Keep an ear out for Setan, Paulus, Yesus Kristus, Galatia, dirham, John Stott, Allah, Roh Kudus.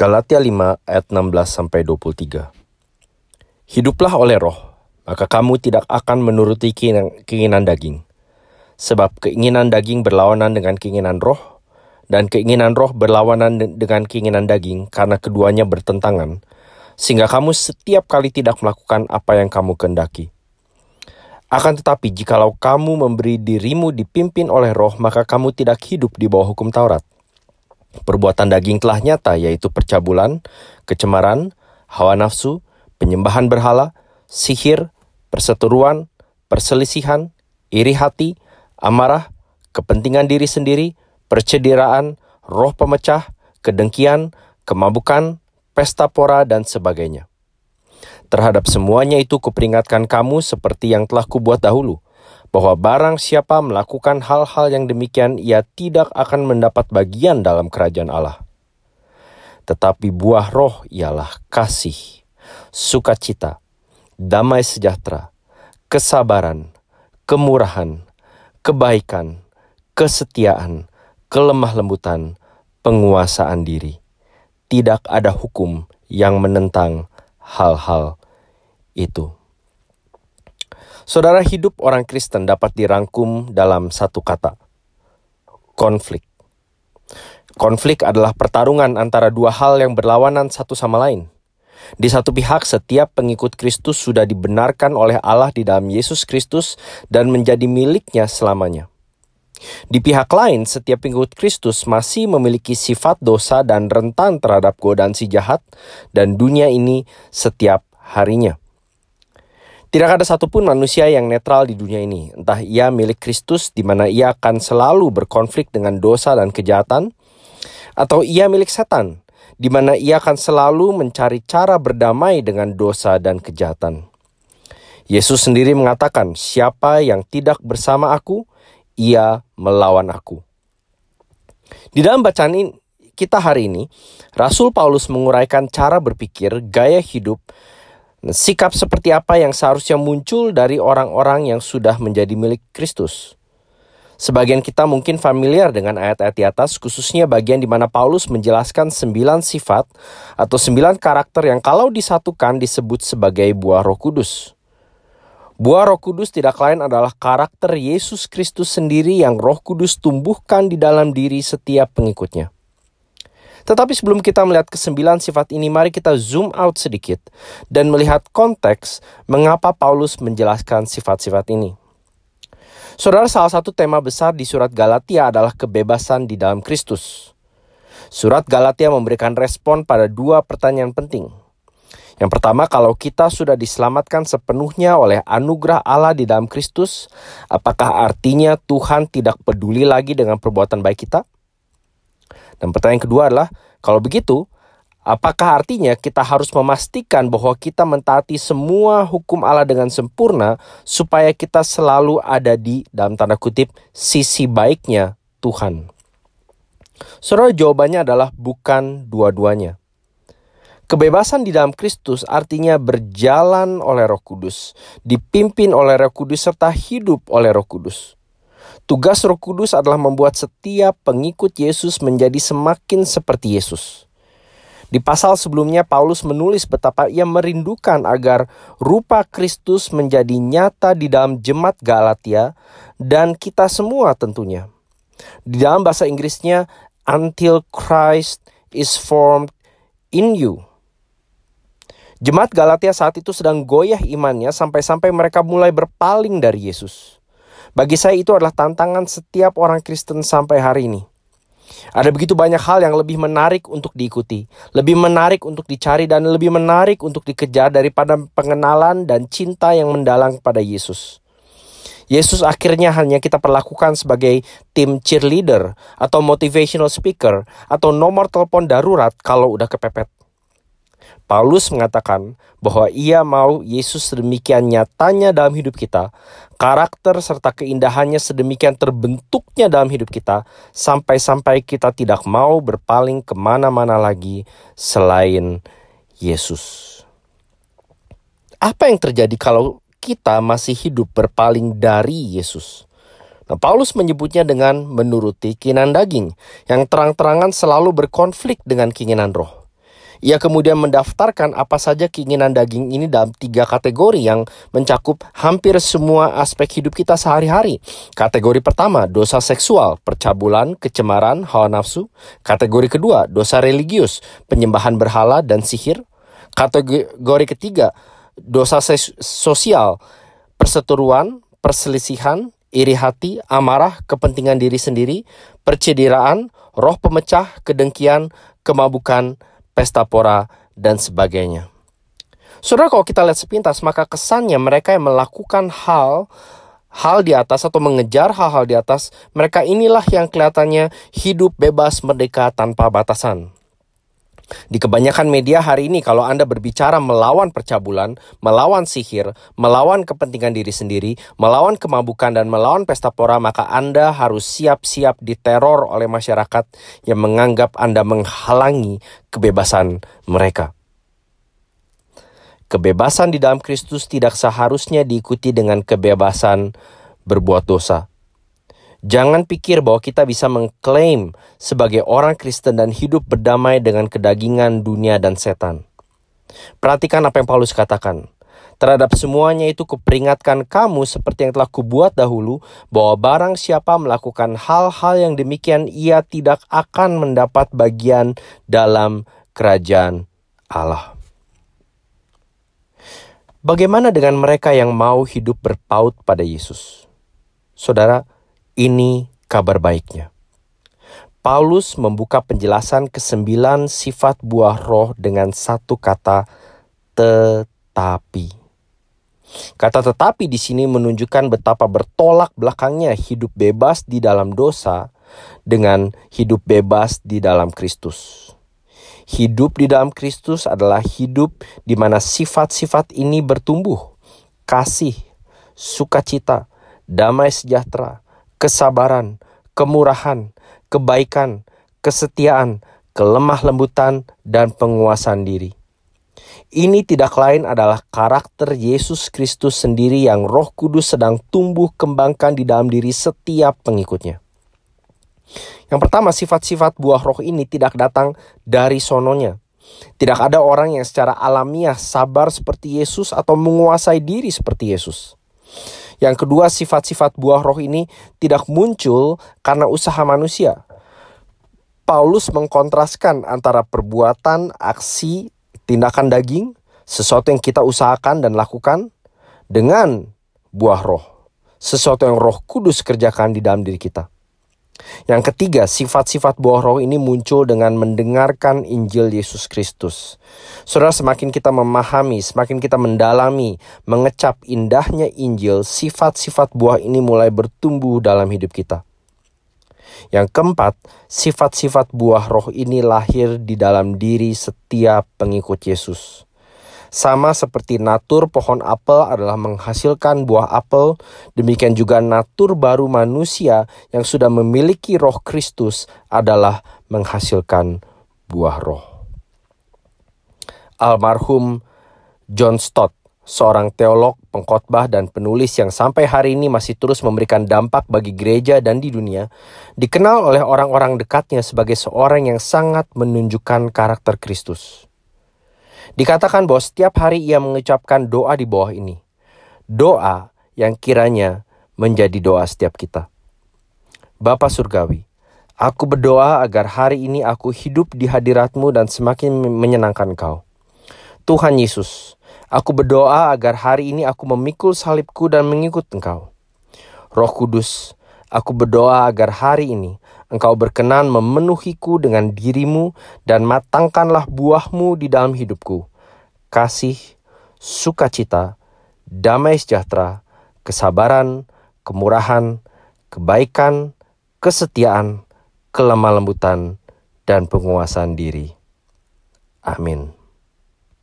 Galatia 5 ayat 16-23. Hiduplah oleh roh, maka kamu tidak akan menuruti keinginan daging. Sebab keinginan daging berlawanan dengan keinginan roh, dan keinginan roh berlawanan dengan keinginan daging, karena keduanya bertentangan, sehingga kamu setiap kali tidak melakukan apa yang kamu kehendaki. Akan tetapi, jikalau kamu memberi dirimu dipimpin oleh roh, maka kamu tidak hidup di bawah hukum Taurat. Perbuatan daging telah nyata, yaitu percabulan, kecemaran, hawa nafsu, penyembahan berhala, sihir, perseteruan, perselisihan, iri hati, amarah, kepentingan diri sendiri, percederaan, roh pemecah, kedengkian, kemabukan, pesta pora, dan sebagainya. Terhadap semuanya itu kuperingatkan kamu seperti yang telah kubuat dahulu, bahwa barang siapa melakukan hal-hal yang demikian, ia tidak akan mendapat bagian dalam kerajaan Allah. Tetapi buah roh ialah kasih, sukacita, damai sejahtera, kesabaran, kemurahan, kebaikan, kesetiaan, kelemah lembutan, penguasaan diri. Tidak ada hukum yang menentang hal-hal itu. Saudara, hidup orang Kristen dapat dirangkum dalam satu kata: konflik. Konflik adalah pertarungan antara dua hal yang berlawanan satu sama lain. Di satu pihak, setiap pengikut Kristus sudah dibenarkan oleh Allah di dalam Yesus Kristus dan menjadi miliknya selamanya. Di pihak lain, setiap pengikut Kristus masih memiliki sifat dosa dan rentan terhadap godaan si jahat dan dunia ini setiap harinya. Tidak ada satupun manusia yang netral di dunia ini. Entah ia milik Kristus, di mana ia akan selalu berkonflik dengan dosa dan kejahatan, atau ia milik setan, di mana ia akan selalu mencari cara berdamai dengan dosa dan kejahatan. Yesus sendiri mengatakan, "Siapa yang tidak bersama aku, ia melawan aku." Di dalam bacaan ini, kita hari ini, Rasul Paulus menguraikan cara berpikir, gaya hidup, sikap seperti apa yang seharusnya muncul dari orang-orang yang sudah menjadi milik Kristus. Sebagian kita mungkin familiar dengan ayat-ayat di atas, khususnya bagian di mana Paulus menjelaskan 9 sifat atau 9 karakter yang kalau disatukan disebut sebagai buah Roh Kudus. Buah Roh Kudus tidak lain adalah karakter Yesus Kristus sendiri yang Roh Kudus tumbuhkan di dalam diri setiap pengikutnya. Tetapi sebelum kita melihat ke-9 sifat ini, mari kita zoom out sedikit dan melihat konteks mengapa Paulus menjelaskan sifat-sifat ini. Saudara, salah satu tema besar di surat Galatia adalah kebebasan di dalam Kristus. Surat Galatia memberikan respon pada 2 pertanyaan penting. Yang pertama, kalau kita sudah diselamatkan sepenuhnya oleh anugerah Allah di dalam Kristus, apakah artinya Tuhan tidak peduli lagi dengan perbuatan baik kita? Dan pertanyaan kedua adalah, kalau begitu, apakah artinya kita harus memastikan bahwa kita mentaati semua hukum Allah dengan sempurna supaya kita selalu ada di, dalam tanda kutip, sisi baiknya Tuhan? Saudara, jawabannya adalah bukan dua-duanya. Kebebasan di dalam Kristus artinya berjalan oleh Roh Kudus, dipimpin oleh Roh Kudus, serta hidup oleh Roh Kudus. Tugas Roh Kudus adalah membuat setiap pengikut Yesus menjadi semakin seperti Yesus. Di pasal sebelumnya, Paulus menulis betapa ia merindukan agar rupa Kristus menjadi nyata di dalam jemaat Galatia dan kita semua tentunya. Di dalam bahasa Inggrisnya, until Christ is formed in you. Jemaat Galatia saat itu sedang goyah imannya sampai-sampai mereka mulai berpaling dari Yesus. Bagi saya itu adalah tantangan setiap orang Kristen sampai hari ini. Ada begitu banyak hal yang lebih menarik untuk diikuti, lebih menarik untuk dicari, dan lebih menarik untuk dikejar daripada pengenalan dan cinta yang mendalam kepada Yesus. Yesus akhirnya hanya kita perlakukan sebagai tim cheerleader atau motivational speaker atau nomor telepon darurat kalau udah kepepet. Paulus mengatakan bahwa ia mau Yesus sedemikian nyatanya dalam hidup kita, karakter serta keindahannya sedemikian terbentuknya dalam hidup kita, sampai-sampai kita tidak mau berpaling kemana-mana lagi selain Yesus. Apa yang terjadi kalau kita masih hidup berpaling dari Yesus? Nah, Paulus menyebutnya dengan menuruti keinginan daging, yang terang-terangan selalu berkonflik dengan keinginan roh. Ia kemudian mendaftarkan apa saja keinginan daging ini dalam 3 kategori yang mencakup hampir semua aspek hidup kita sehari-hari. Kategori pertama, dosa seksual, percabulan, kecemaran, hawa nafsu. Kategori kedua, dosa religius, penyembahan berhala dan sihir. Kategori ketiga, dosa sosial, perseteruan, perselisihan, iri hati, amarah, kepentingan diri sendiri, percederaan, roh pemecah, kedengkian, kemabukan, pesta pora, dan sebagainya. Saudara, kalau kita lihat sepintas, maka kesannya mereka yang melakukan hal di atas atau mengejar hal-hal di atas, mereka inilah yang kelihatannya hidup bebas, merdeka, tanpa batasan. Di kebanyakan media hari ini, kalau Anda berbicara melawan percabulan, melawan sihir, melawan kepentingan diri sendiri, melawan kemabukan, dan melawan pesta pora, maka Anda harus siap-siap diteror oleh masyarakat yang menganggap Anda menghalangi kebebasan mereka. Kebebasan di dalam Kristus tidak seharusnya diikuti dengan kebebasan berbuat dosa. Jangan pikir bahwa kita bisa mengklaim sebagai orang Kristen dan hidup berdamai dengan kedagingan dunia dan setan. Perhatikan apa yang Paulus katakan. Terhadap semuanya itu kuperingatkan kamu seperti yang telah kubuat dahulu, bahwa barang siapa melakukan hal-hal yang demikian, ia tidak akan mendapat bagian dalam kerajaan Allah. Bagaimana dengan mereka yang mau hidup berpaut pada Yesus? Saudara, ini kabar baiknya. Paulus membuka penjelasan ke-9 sifat buah roh dengan satu kata, tetapi. Kata tetapi di sini menunjukkan betapa bertolak belakangnya hidup bebas di dalam dosa dengan hidup bebas di dalam Kristus. Hidup di dalam Kristus adalah hidup di mana sifat-sifat ini bertumbuh. Kasih, sukacita, damai sejahtera, kesabaran, kemurahan, kebaikan, kesetiaan, kelemah lembutan, dan penguasaan diri. Ini tidak lain adalah karakter Yesus Kristus sendiri yang Roh Kudus sedang tumbuh kembangkan di dalam diri setiap pengikutnya. Yang pertama, sifat-sifat buah roh ini tidak datang dari sononya. Tidak ada orang yang secara alamiah sabar seperti Yesus atau menguasai diri seperti Yesus. Yang kedua, sifat-sifat buah roh ini tidak muncul karena usaha manusia. Paulus mengkontraskan antara perbuatan, aksi, tindakan daging, sesuatu yang kita usahakan dan lakukan, dengan buah roh, sesuatu yang Roh Kudus kerjakan di dalam diri kita. Yang ketiga, sifat-sifat buah roh ini muncul dengan mendengarkan Injil Yesus Kristus. Saudara, semakin kita memahami, semakin kita mendalami, mengecap indahnya Injil, sifat-sifat buah ini mulai bertumbuh dalam hidup kita. Yang keempat, sifat-sifat buah roh ini lahir di dalam diri setiap pengikut Yesus. Sama seperti natur pohon apel adalah menghasilkan buah apel, demikian juga natur baru manusia yang sudah memiliki Roh Kristus adalah menghasilkan buah roh. Almarhum John Stott, seorang teolog, pengkhotbah, dan penulis yang sampai hari ini masih terus memberikan dampak bagi gereja dan di dunia, dikenal oleh orang-orang dekatnya sebagai seorang yang sangat menunjukkan karakter Kristus. Dikatakan bahwa setiap hari ia mengucapkan doa di bawah ini. Doa yang kiranya menjadi doa setiap kita. Bapa Surgawi, aku berdoa agar hari ini aku hidup di hadirat-Mu dan semakin menyenangkan Kau. Tuhan Yesus, aku berdoa agar hari ini aku memikul salibku dan mengikut Engkau. Roh Kudus, aku berdoa agar hari ini Engkau berkenan memenuhiku dengan diri-Mu dan matangkanlah buah-Mu di dalam hidupku. Kasih, sukacita, damai sejahtera, kesabaran, kemurahan, kebaikan, kesetiaan, kelemah lembutan, dan penguasaan diri. Amin.